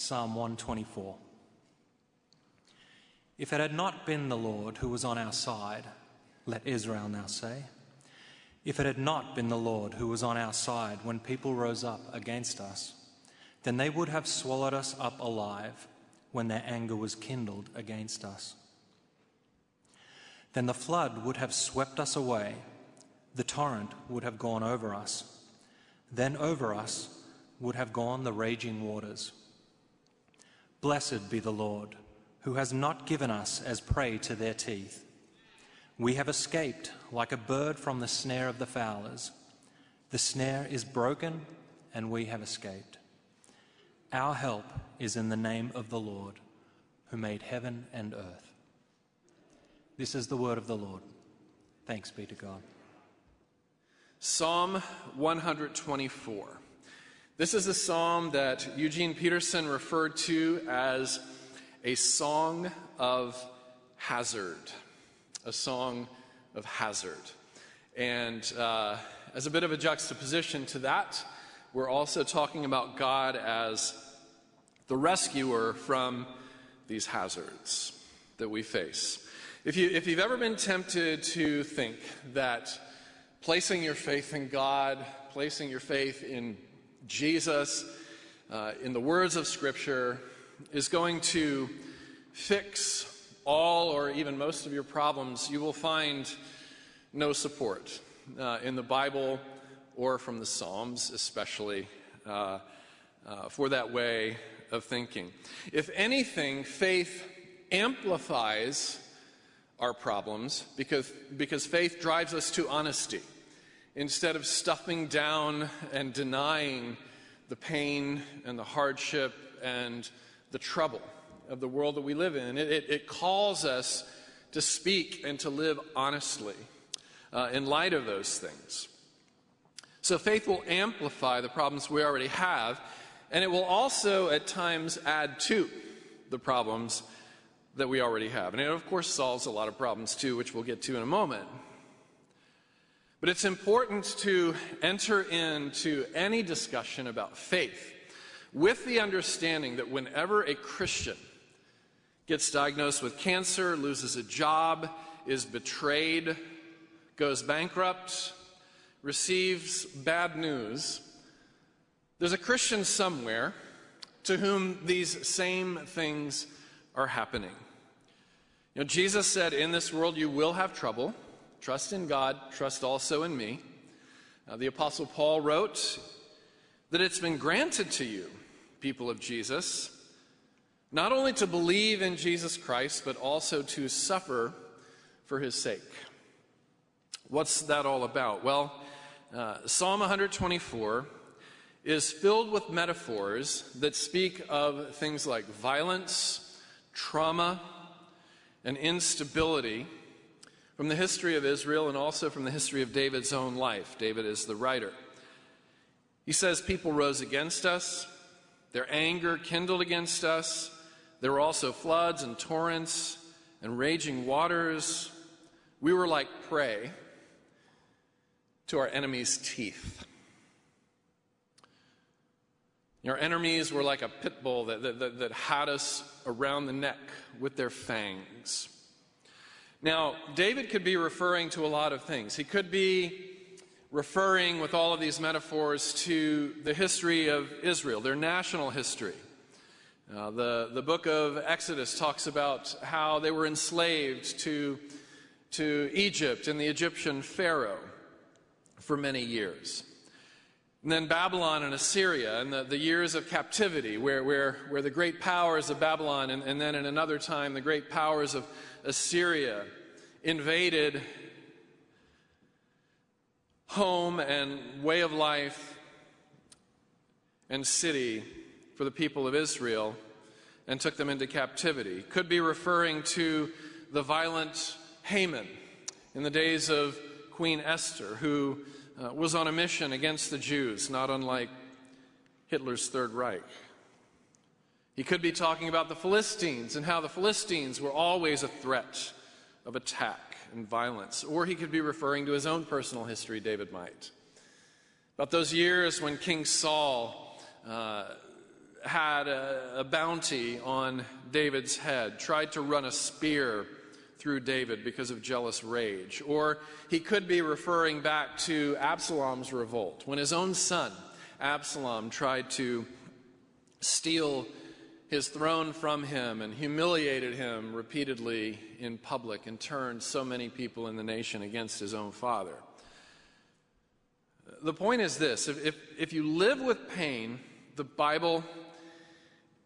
Psalm 124. If it had not been the Lord who was on our side, let Israel now say, if it had not been the Lord who was on our side when people rose up against us, then they would have swallowed us up alive when their anger was kindled against us. Then the flood would have swept us away, the torrent would have gone over us, then over us would have gone the raging waters. Blessed be the Lord, who has not given us as prey to their teeth. We have escaped like a bird from the snare of the fowlers. The snare is broken, and we have escaped. Our help is in the name of the Lord, who made heaven and earth. This is the word of the Lord. Thanks be to God. Psalm 124. This is a psalm that Eugene Peterson referred to as a song of hazard. A song of hazard. And as a bit of a juxtaposition to that, we're also talking about God as the rescuer from these hazards that we face. If you've ever been tempted to think that placing your faith in God, placing your faith in Jesus, in the words of Scripture, is going to fix all or even most of your problems, you will find no support in the Bible or from the Psalms, especially for that way of thinking. If anything, faith amplifies our problems because faith drives us to honesty. Instead of stuffing down and denying the pain and the hardship and the trouble of the world that we live in, it calls us to speak and to live honestly in light of those things. So faith will amplify the problems we already have, and it will also at times add to the problems that we already have. And it of course solves a lot of problems too, which we'll get to in a moment. But it's important to enter into any discussion about faith with the understanding that whenever a Christian gets diagnosed with cancer, loses a job, is betrayed, goes bankrupt, receives bad news, there's a Christian somewhere to whom these same things are happening. You know, Jesus said, in this world you will have trouble. Trust in God, trust also in me. The Apostle Paul wrote that it's been granted to you, people of Jesus, not only to believe in Jesus Christ, but also to suffer for his sake. What's that all about? Well, Psalm 124 is filled with metaphors that speak of things like violence, trauma, and instability from the history of Israel and also from the history of David's own life. David is the writer. He says people rose against us, their anger kindled against us. There were also floods and torrents and raging waters. We were like prey to our enemies' teeth. Our enemies were like a pit bull that had us around the neck with their fangs. Now, David could be referring to a lot of things. He could be referring with all of these metaphors to the history of Israel, their national history. The book of Exodus talks about how they were enslaved to Egypt and the Egyptian Pharaoh for many years. And then Babylon and Assyria and the years of captivity where the great powers of Babylon and then in another time the great powers of Assyria invaded home and way of life and city for the people of Israel and took them into captivity. Could be referring to the violent Haman in the days of Queen Esther, who was on a mission against the Jews, not unlike Hitler's Third Reich. He could be talking about the Philistines and how the Philistines were always a threat of attack and violence. Or he could be referring to his own personal history, David might. About those years when King Saul had a bounty on David's head, tried to run a spear through David because of jealous rage. Or he could be referring back to Absalom's revolt, when his own son, Absalom, tried to steal his throne from him and humiliated him repeatedly in public and turned so many people in the nation against his own father. The point is this: if you live with pain, the Bible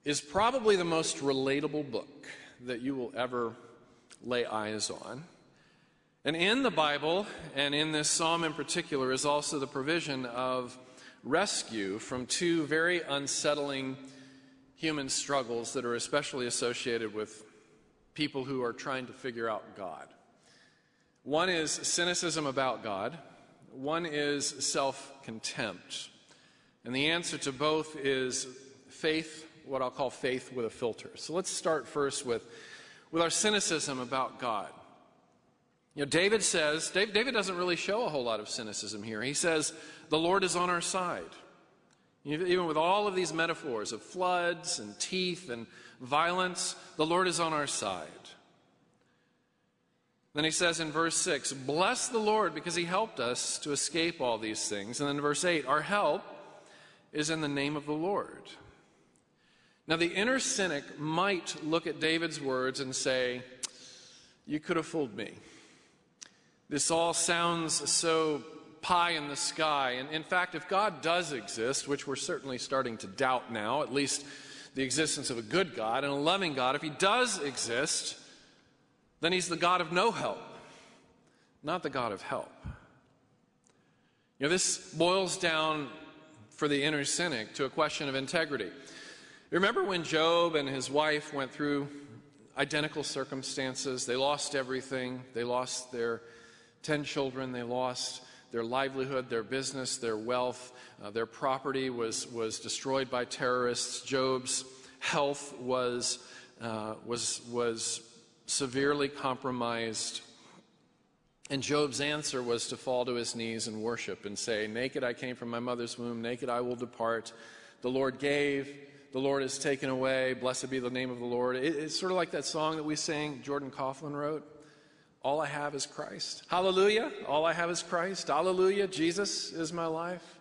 is probably the most relatable book that you will ever lay eyes on. And in the Bible, and in this psalm in particular, is also the provision of rescue from two very unsettling human struggles that are especially associated with people who are trying to figure out God. One is cynicism about God. One is self-contempt. And the answer to both is faith, what I'll call faith with a filter. So let's start first with our cynicism about God. You know, David says, David doesn't really show a whole lot of cynicism here. He says, the Lord is on our side. Even with all of these metaphors of floods and teeth and violence, the Lord is on our side. Then he says in verse 6, bless the Lord because he helped us to escape all these things. And then in verse 8, our help is in the name of the Lord. Now the inner cynic might look at David's words and say, you could have fooled me. This all sounds so pie in the sky. And in fact, if God does exist, which we're certainly starting to doubt now, at least the existence of a good God and a loving God, if he does exist, then he's the God of no help, not the God of help. You know, this boils down for the inner cynic to a question of integrity. Remember when Job and his wife went through identical circumstances? They lost everything. They lost their 10 children. They lost their livelihood, their business, their wealth. Their property was destroyed by terrorists. Job's health was severely compromised. And Job's answer was to fall to his knees and worship and say, naked I came from my mother's womb, naked I will depart. The Lord gave, the Lord has taken away, blessed be the name of the Lord. It's sort of like that song that we sang, Jordan Coughlin wrote, all I have is Christ. Hallelujah, all I have is Christ. Hallelujah, Jesus is my life.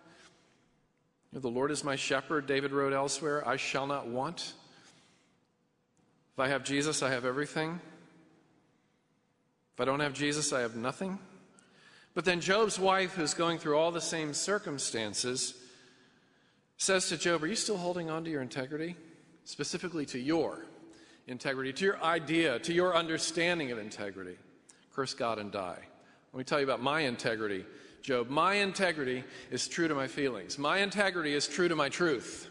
The Lord is my shepherd, David wrote elsewhere, I shall not want. If I have Jesus, I have everything. If I don't have Jesus, I have nothing. But then Job's wife, who's going through all the same circumstances, says to Job, are you still holding on to your integrity? Specifically to your integrity, to your idea, to your understanding of integrity. Curse God and die. Let me tell you about my integrity, Job. My integrity is true to my feelings. My integrity is true to my truth.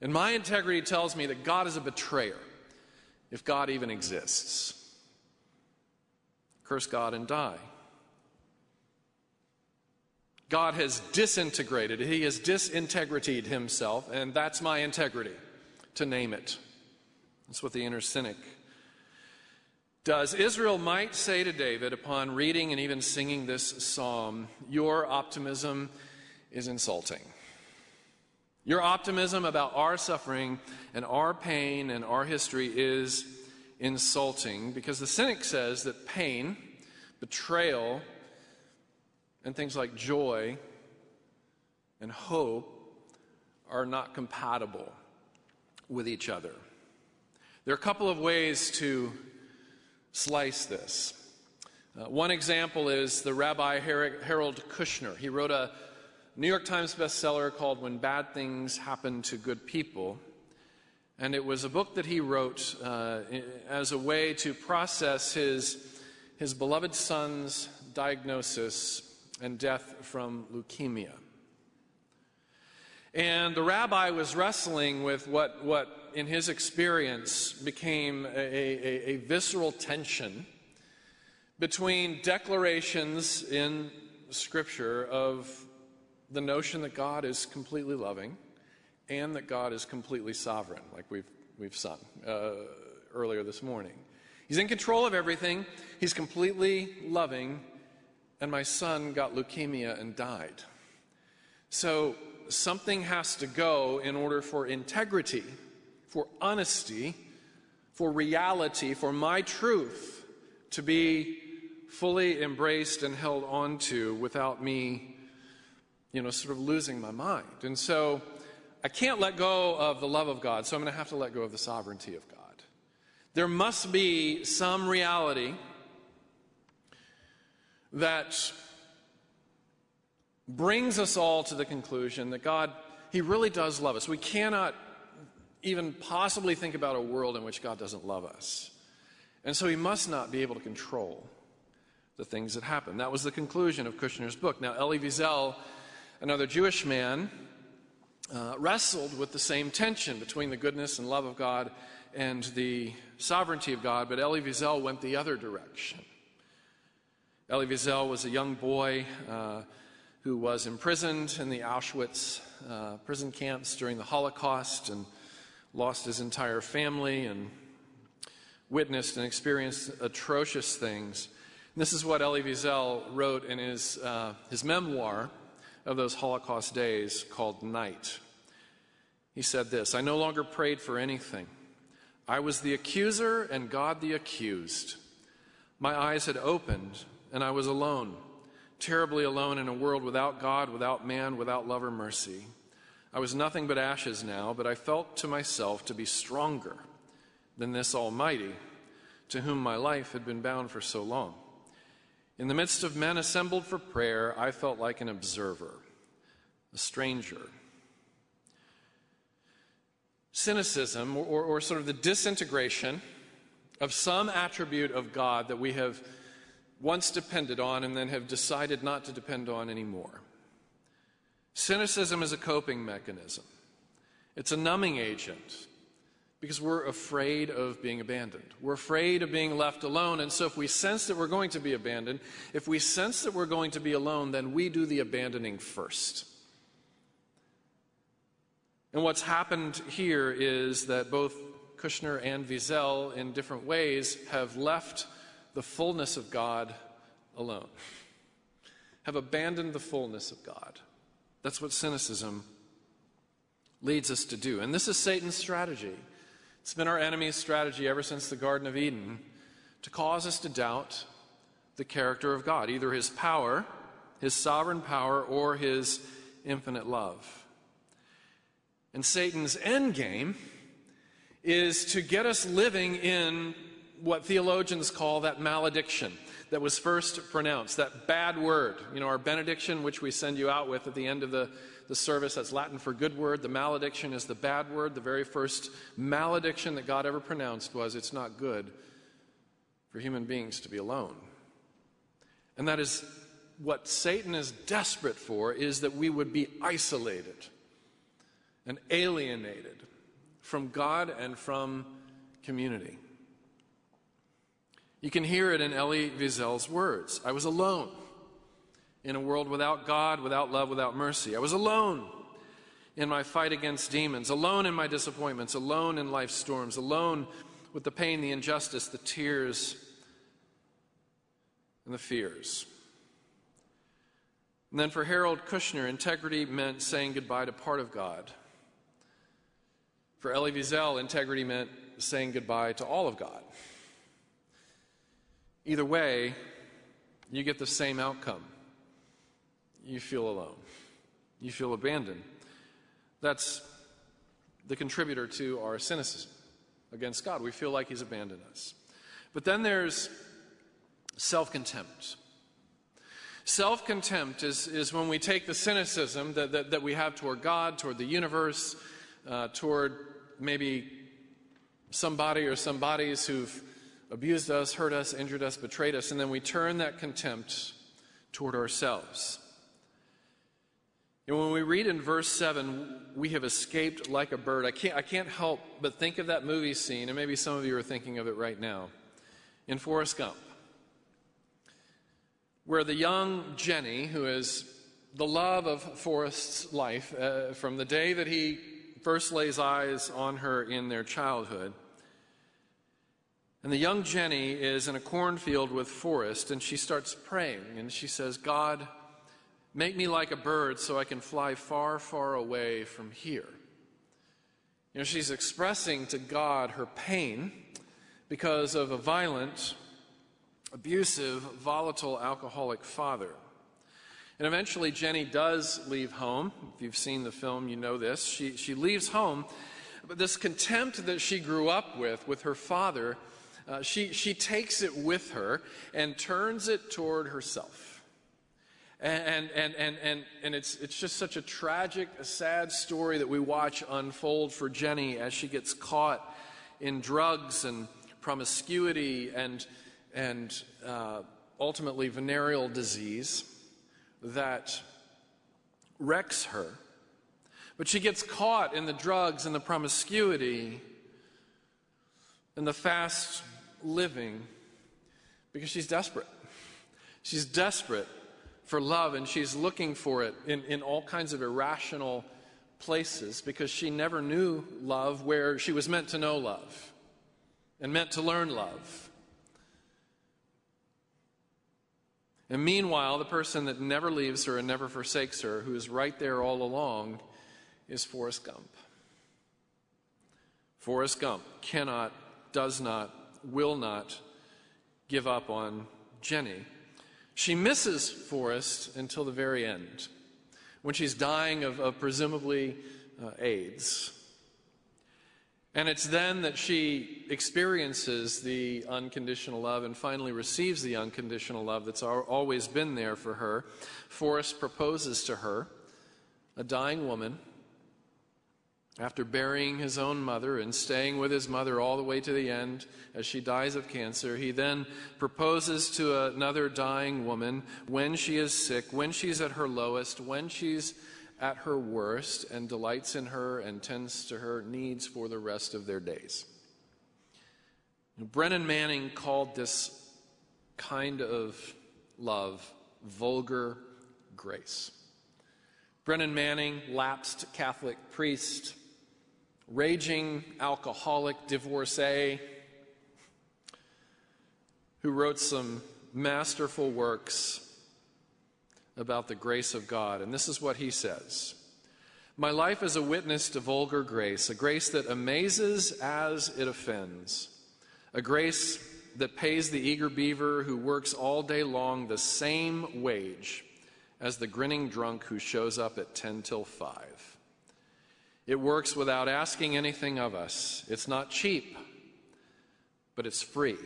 And my integrity tells me that God is a betrayer, if God even exists. Curse God and die. God has disintegrated. He has disintegrated himself, and that's my integrity, to name it. That's what the inner cynic does. Israel might say to David, upon reading and even singing this psalm, your optimism is insulting. Your optimism about our suffering and our pain and our history is insulting, because the cynic says that pain, betrayal, and things like joy and hope are not compatible with each other. There are a couple of ways to slice this. One example is the Rabbi Harold Kushner. He wrote a New York Times bestseller called When Bad Things Happen to Good People. And it was a book that he wrote as a way to process his beloved son's diagnosis and death from leukemia. And the rabbi was wrestling with what in his experience became a visceral tension between declarations in Scripture of the notion that God is completely loving and that God is completely sovereign, like we've sung earlier this morning. He's in control of everything. He's completely loving. And my son got leukemia and died. So something has to go in order for integrity, for honesty, for reality, for my truth to be fully embraced and held on to without me, sort of losing my mind. And so I can't let go of the love of God, so I'm going to have to let go of the sovereignty of God. There must be some reality that brings us all to the conclusion that God, He really does love us. We cannot even possibly think about a world in which God doesn't love us. And so He must not be able to control the things that happen. That was the conclusion of Kushner's book. Now, Elie Wiesel, another Jewish man, wrestled with the same tension between the goodness and love of God and the sovereignty of God, but Elie Wiesel went the other direction. Elie Wiesel was a young boy who was imprisoned in the Auschwitz prison camps during the Holocaust and lost his entire family and witnessed and experienced atrocious things. And this is what Elie Wiesel wrote in his memoir of those Holocaust days called Night. He said this, "I no longer prayed for anything. I was the accuser and God the accused. My eyes had opened and I was alone. Terribly alone in a world without God, without man, without love or mercy. I was nothing but ashes now, but I felt to myself to be stronger than this Almighty, to whom my life had been bound for so long. In the midst of men assembled for prayer, I felt like an observer, a stranger." Cynicism, or sort of the disintegration of some attribute of God that we have once depended on and then have decided not to depend on anymore. Cynicism is a coping mechanism. It's a numbing agent because we're afraid of being abandoned. We're afraid of being left alone, and so if we sense that we're going to be abandoned, if we sense that we're going to be alone, then we do the abandoning first. And what's happened here is that both Kushner and Wiesel, in different ways, have left the fullness of God alone, have abandoned the fullness of God. That's what cynicism leads us to do. And this is Satan's strategy. It's been our enemy's strategy ever since the Garden of Eden, to cause us to doubt the character of God, either His power, His sovereign power, or His infinite love. And Satan's end game is to get us living in what theologians call that malediction that was first pronounced, that bad word. Our benediction, which we send you out with at the end of the service, that's Latin for good word. The malediction is the bad word. The very first malediction that God ever pronounced was, it's not good for human beings to be alone. And that is what Satan is desperate for, is that we would be isolated and alienated from God and from community. You can hear it in Elie Wiesel's words. I was alone in a world without God, without love, without mercy. I was alone in my fight against demons, alone in my disappointments, alone in life's storms, alone with the pain, the injustice, the tears, and the fears. And then for Harold Kushner, integrity meant saying goodbye to part of God. For Elie Wiesel, integrity meant saying goodbye to all of God. Either way, you get the same outcome. You feel alone. You feel abandoned. That's the contributor to our cynicism against God. We feel like He's abandoned us. But then there's self-contempt. Self-contempt is when we take the cynicism that we have toward God, toward the universe, toward maybe somebody or somebodies who've abused us, hurt us, injured us, betrayed us, and then we turn that contempt toward ourselves. And when we read in verse 7, we have escaped like a bird. I can't help but think of that movie scene, and maybe some of you are thinking of it right now, in Forrest Gump, where the young Jenny, who is the love of Forrest's life from the day that he first lays eyes on her in their childhood, and the young Jenny is in a cornfield with Forrest, and she starts praying, and she says, God, Make me like a bird so I can fly far, far away from here. You know, she's expressing to God her pain because of a violent, abusive, volatile, alcoholic father. And eventually Jenny does leave home. If you've seen the film, you know this. She leaves home, but this contempt that she grew up with her father, she takes it with her and turns it toward herself. And it's just such a tragic, a sad story that we watch unfold for Jenny as she gets caught in drugs and promiscuity and ultimately venereal disease that wrecks her. But she gets caught in the drugs and the promiscuity and the fast living because she's desperate. She's desperate for love, and she's looking for it in all kinds of irrational places because she never knew love where she was meant to know love and meant to learn love. And meanwhile, the person that never leaves her and never forsakes her, who is right there all along, is Forrest Gump. Forrest Gump cannot, does not, will not give up on Jenny. She misses Forrest until the very end, when she's dying of presumably AIDS. And it's then that she experiences the unconditional love and finally receives the unconditional love that's always been there for her. Forrest proposes to her, a dying woman, after burying his own mother and staying with his mother all the way to the end as she dies of cancer. He then proposes to another dying woman when she is sick, when she's at her lowest, when she's at her worst, and delights in her and tends to her needs for the rest of their days. Brennan Manning called this kind of love vulgar grace. Brennan Manning, lapsed Catholic priest, raging alcoholic divorcee, who wrote some masterful works about the grace of God. And this is what he says. My life is a witness to vulgar grace, a grace that amazes as it offends, a grace that pays the eager beaver who works all day long the same wage as the grinning drunk who shows up at 10 till 5. It works without asking anything of us. It's not cheap, but it's free.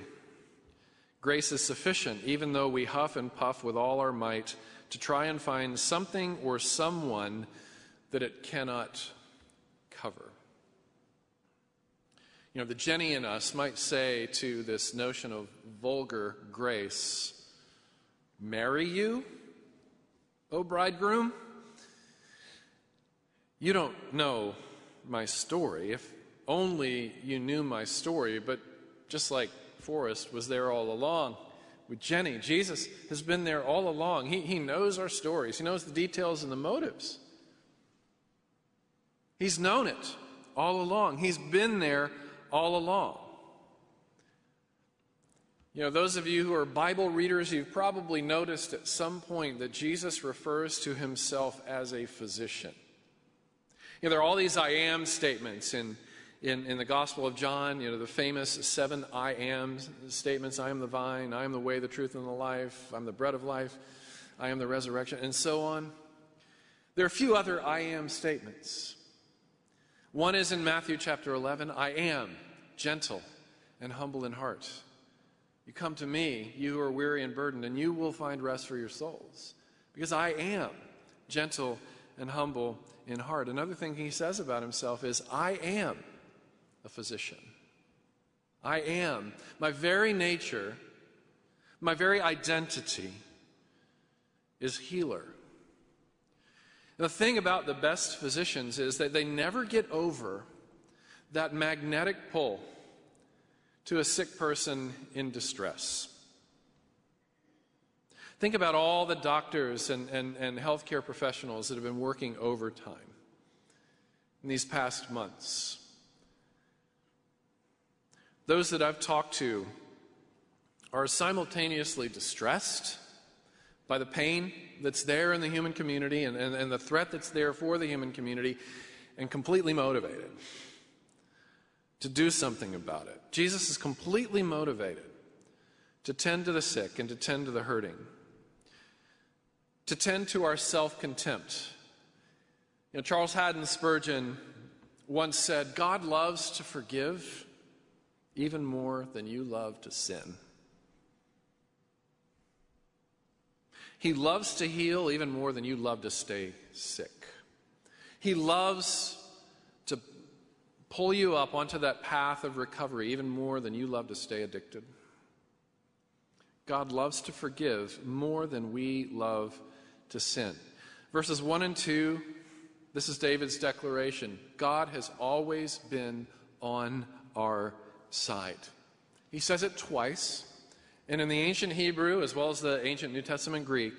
Grace is sufficient, even though we huff and puff with all our might to try and find something or someone that it cannot cover. You know, the Jenny in us might say to this notion of vulgar grace, marry you, oh bridegroom? You don't know my story. If only you knew my story, but just like Forrest was there all along with Jenny, Jesus has been there all along. He knows our stories. He knows the details and the motives. He's known it all along. He's been there all along. You know, those of you who are Bible readers, you've probably noticed at some point that Jesus refers to himself as a physician. You know, there are all these I am statements in the Gospel of John, you know, the famous 7 I am statements. I am the vine. I am the way, the truth, and the life. I'm the bread of life. I am the resurrection, and so on. There are a few other I am statements. One is in Matthew chapter 11. I am gentle and humble in heart. You come to me, you who are weary and burdened, and you will find rest for your souls. Because I am gentle and humble in heart. Another thing he says about himself is, I am a physician. I am. My very nature, my very identity is healer. And the thing about the best physicians is that they never get over that magnetic pull to a sick person in distress. Think about all the doctors and healthcare professionals that have been working overtime in these past months. Those that I've talked to are simultaneously distressed by the pain that's there in the human community and the threat that's there for the human community, and completely motivated to do something about it. Jesus is completely motivated to tend to the sick and to tend to the hurting, to tend to our self-contempt. You know, Charles Haddon Spurgeon once said, "God loves to forgive even more than you love to sin." He loves to heal even more than you love to stay sick. He loves to pull you up onto that path of recovery even more than you love to stay addicted. God loves to forgive more than we love to sin. Verses 1 and 2, this is David's declaration. God has always been on our side. He says it twice. And in the ancient Hebrew, as well as the ancient New Testament Greek,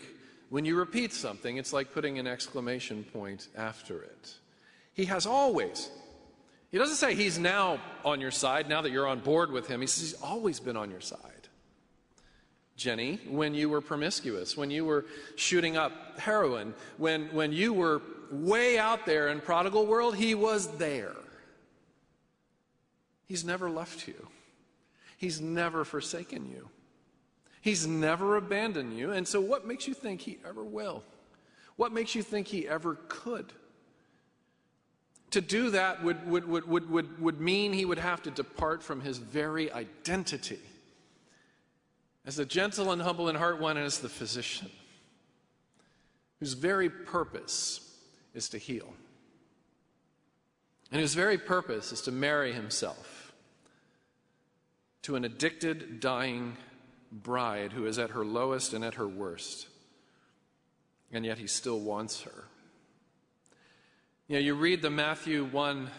when you repeat something, it's like putting an exclamation point after it. He has always. He doesn't say he's now on your side, now that you're on board with him. He says he's always been on your side. Jenny, when you were promiscuous, when you were shooting up heroin, when you were way out there in prodigal world, he was there. He's never left you. He's never forsaken you. He's never abandoned you. And so what makes you think he ever will? What makes you think he ever could? To do that would mean he would have to depart from his very identity as the gentle and humble in heart one, and as the physician, whose very purpose is to heal, and whose very purpose is to marry himself to an addicted, dying bride who is at her lowest and at her worst, and yet he still wants her. You know, you read the Matthew 1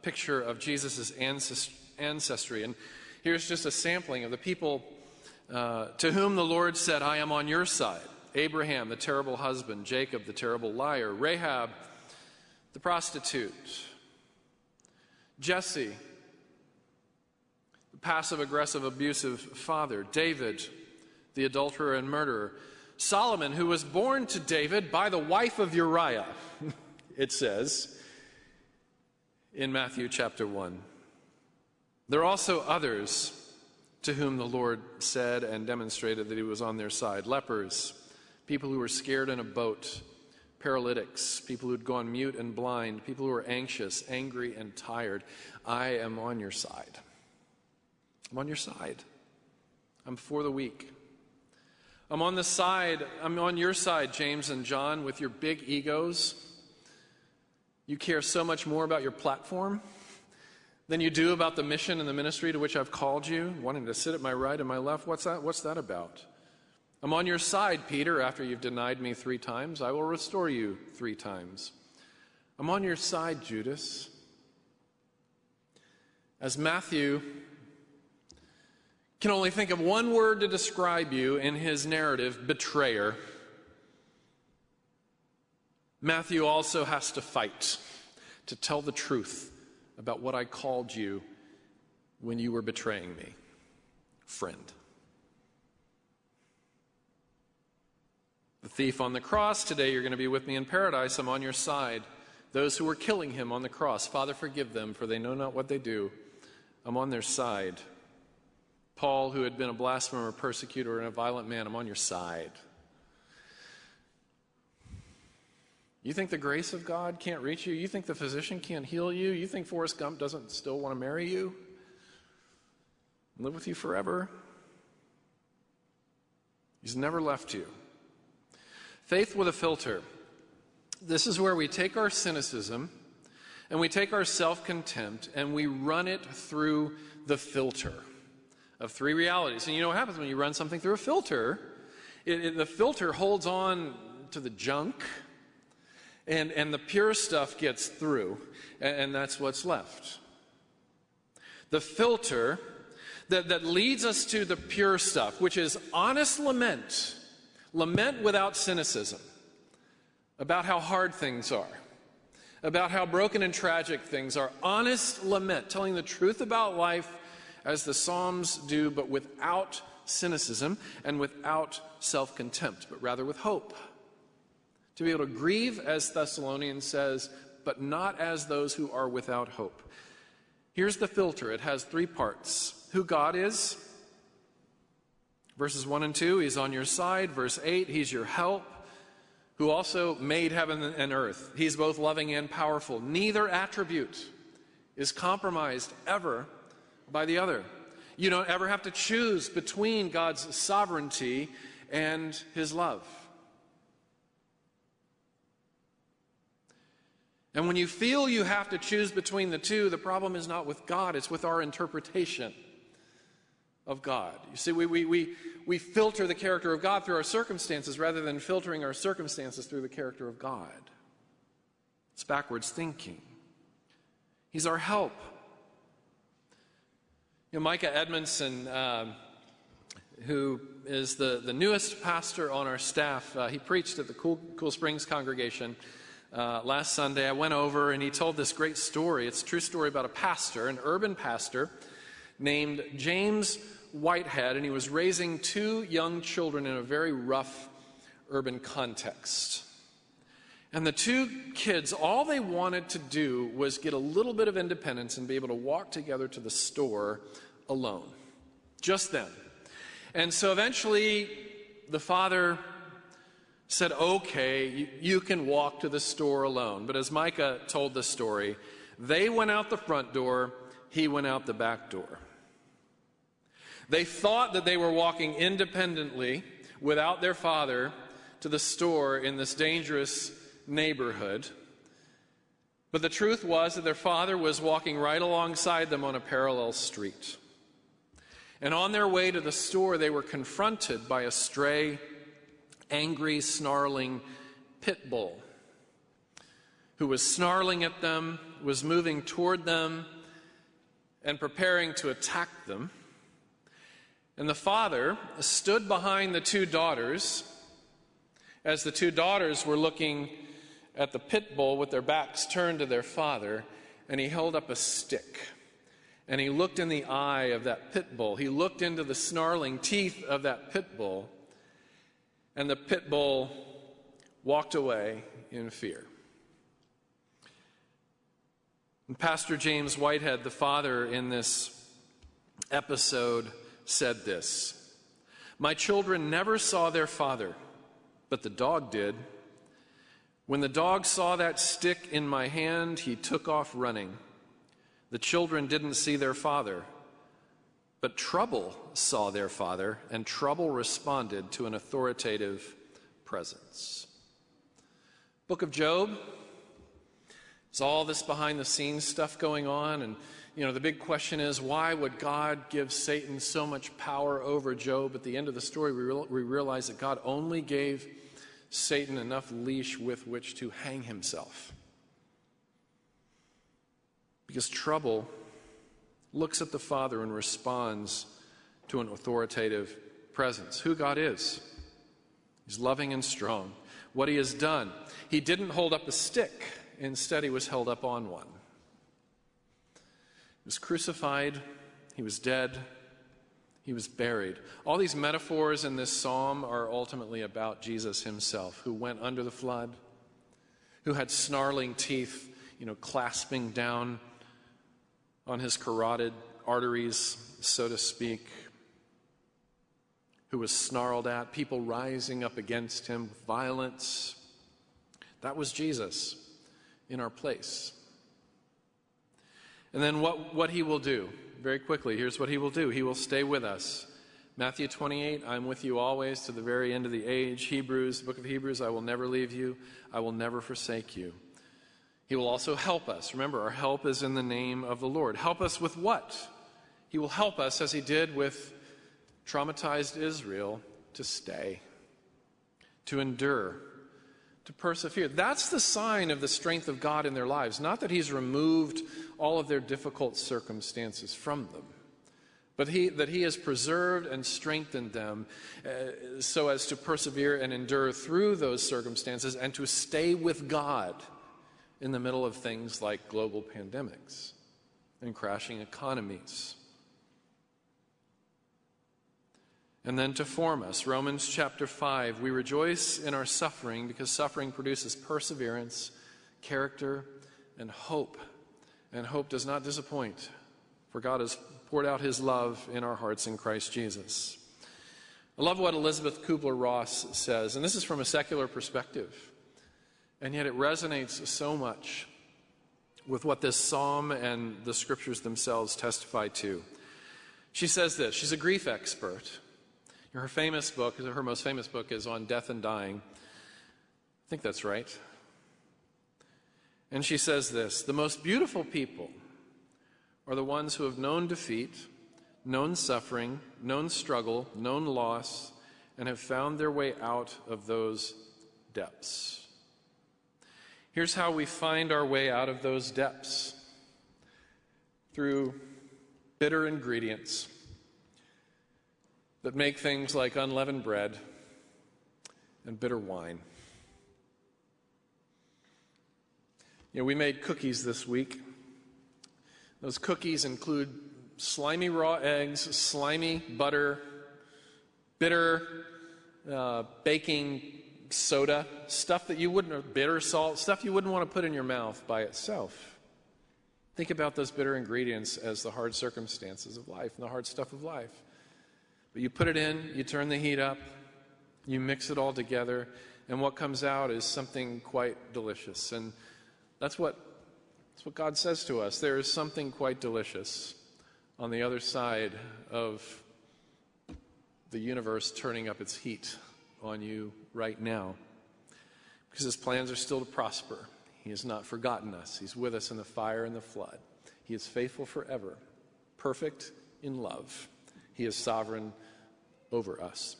picture of Jesus' ancestry, and here's just a sampling of the people to whom the Lord said, "I am on your side." Abraham, the terrible husband; Jacob, the terrible liar; Rahab, the prostitute; Jesse, the passive-aggressive, abusive father; David, the adulterer and murderer; Solomon, who was born to David by the wife of Uriah, it says in Matthew chapter 1. There are also others to whom the Lord said and demonstrated that he was on their side: lepers, people who were scared in a boat, paralytics, people who'd gone mute and blind, people who were anxious, angry, and tired. I am on your side. I'm on your side. I'm for the weak. I'm on your side, James and John, with your big egos. You care so much more about your platform than you do about the mission and the ministry to which I've called you, wanting to sit at my right and my left. What's that about? I'm on your side, Peter. After you've denied me 3 times, I will restore you 3 times. I'm on your side, Judas. As Matthew can only think of one word to describe you in his narrative, betrayer, Matthew also has to fight to tell the truth about what I called you when you were betraying me, friend. The thief on the cross, today you're going to be with me in paradise. I'm on your side. Those who were killing him on the cross, Father, forgive them, for they know not what they do. I'm on their side. Paul, who had been a blasphemer, persecutor, and a violent man, I'm on your side. You think the grace of God can't reach you? You think the physician can't heal you? You think Forrest Gump doesn't still want to marry you and live with you forever? He's never left you. Faith with a filter. This is where we take our cynicism and we take our self-contempt and we run it through the filter of 3 realities. And you know what happens when you run something through a filter? The filter holds on to the junk, and the pure stuff gets through, and that's what's left. The filter that leads us to the pure stuff, which is honest lament, lament without cynicism, about how hard things are, about how broken and tragic things are. Honest lament, telling the truth about life as the Psalms do, but without cynicism and without self-contempt, but rather with hope. To be able to grieve, as Thessalonians says, but not as those who are without hope. Here's the filter. It has three parts. Who God is. Verses 1 and 2, he's on your side. Verse 8, he's your help, who also made heaven and earth. He's both loving and powerful. Neither attribute is compromised ever by the other. You don't ever have to choose between God's sovereignty and his love. And when you feel you have to choose between the two, the problem is not with God, it's with our interpretation of God. You see, we filter the character of God through our circumstances rather than filtering our circumstances through the character of God. It's backwards thinking. He's our help. You know, Micah Edmondson, who is the newest pastor on our staff, he preached at the Cool Springs congregation last Sunday. I went over and he told this great story. It's a true story about a pastor, an urban pastor, named James Whitehead, and he was raising two young children in a very rough urban context. And the two kids, all they wanted to do was get a little bit of independence and be able to walk together to the store alone, just them. And so eventually the father said, okay, you can walk to the store alone. But as Micah told the story, they went out the front door, he went out the back door. They thought that they were walking independently without their father to the store in this dangerous neighborhood. But the truth was that their father was walking right alongside them on a parallel street. And on their way to the store, they were confronted by a stray, angry, snarling pit bull who was snarling at them, was moving toward them, and preparing to attack them. And the father stood behind the two daughters as the two daughters were looking at the pit bull with their backs turned to their father, and he held up a stick. And he looked in the eye of that pit bull. He looked into the snarling teeth of that pit bull, and the pit bull walked away in fear. And Pastor James Whitehead, the father in this episode, said this: "My children never saw their father, but the dog did. When the dog saw that stick in my hand, he took off running. The children didn't see their father, but trouble saw their father, and trouble responded to an authoritative presence." Book of Job. It's all this behind the scenes stuff going on, and you know, the big question is, why would God give Satan so much power over Job? At the end of the story, we realize that God only gave Satan enough leash with which to hang himself. Because trouble looks at the Father and responds to an authoritative presence. Who God is. He's loving and strong. What he has done. He didn't hold up a stick. Instead, he was held up on one. He was crucified, he was dead, he was buried. All these metaphors in this psalm are ultimately about Jesus himself, who went under the flood, who had snarling teeth, you know, clasping down on his carotid arteries, so to speak, who was snarled at, people rising up against him with violence. That was Jesus in our place. And then what he will do, very quickly, here's what he will do. He will stay with us. Matthew 28, I'm with you always to the very end of the age. Hebrews, book of Hebrews, I will never leave you. I will never forsake you. He will also help us. Remember, our help is in the name of the Lord. Help us with what? He will help us, as he did with traumatized Israel, to stay, to endure, to persevere. That's the sign of the strength of God in their lives. Not that he's removed all of their difficult circumstances from them, but that he has preserved and strengthened them so as to persevere and endure through those circumstances and to stay with God in the middle of things like global pandemics and crashing economies. and then to form us. Romans chapter 5, we rejoice in our suffering because suffering produces perseverance, character, and hope. And hope does not disappoint, for God has poured out his love in our hearts in Christ Jesus. I love what Elizabeth Kubler-Ross says, and this is from a secular perspective, and yet it resonates so much with what this psalm and the scriptures themselves testify to. She says this, she's a grief expert. Her famous book, her most famous book is On Death and Dying. I think that's right. And she says this, the most beautiful people are the ones who have known defeat, known suffering, known struggle, known loss, and have found their way out of those depths. Here's how we find our way out of those depths. Through bitter ingredients that make things like unleavened bread and bitter wine. You know, we made cookies this week. Those cookies include slimy raw eggs, slimy butter, bitter baking soda, stuff that you wouldn't, or bitter salt, stuff you wouldn't want to put in your mouth by itself. Think about those bitter ingredients as the hard circumstances of life and the hard stuff of life. But you put it in, you turn the heat up, you mix it all together, and what comes out is something quite delicious. And that's what God says to us. There is something quite delicious on the other side of the universe turning up its heat on you right now. Because his plans are still to prosper. He has not forgotten us. He's with us in the fire and the flood. He is faithful forever, perfect in love. He is sovereign over us.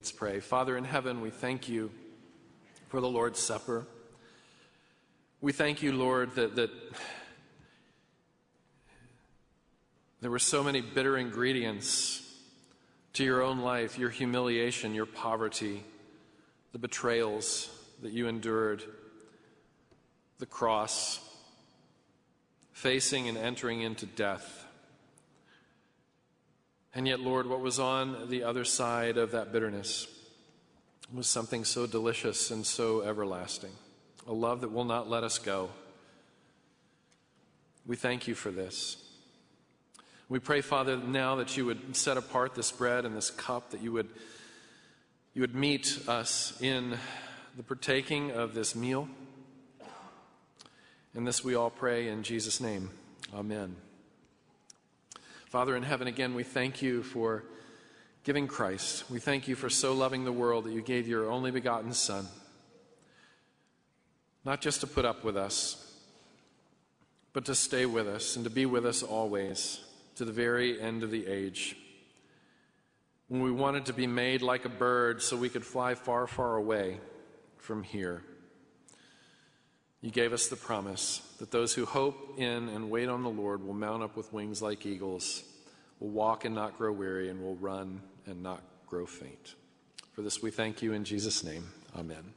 Let's pray. Father in heaven, we thank you for the Lord's Supper. We thank you, Lord, that there were so many bitter ingredients to your own life, your humiliation, your poverty, the betrayals that you endured, the cross, facing and entering into death. And yet, Lord, what was on the other side of that bitterness was something so delicious and so everlasting, a love that will not let us go. We thank you for this. We pray, Father, now that you would set apart this bread and this cup, that you would meet us in the partaking of this meal. And this we all pray in Jesus' name. Amen. Father in heaven, again, we thank you for giving Christ. We thank you for so loving the world that you gave your only begotten Son, not just to put up with us, but to stay with us and to be with us always, to the very end of the age. When we wanted to be made like a bird so we could fly far, far away from here, you gave us the promise that those who hope in and wait on the Lord will mount up with wings like eagles, will walk and not grow weary, and will run and not grow faint. For this we thank you in Jesus' name. Amen.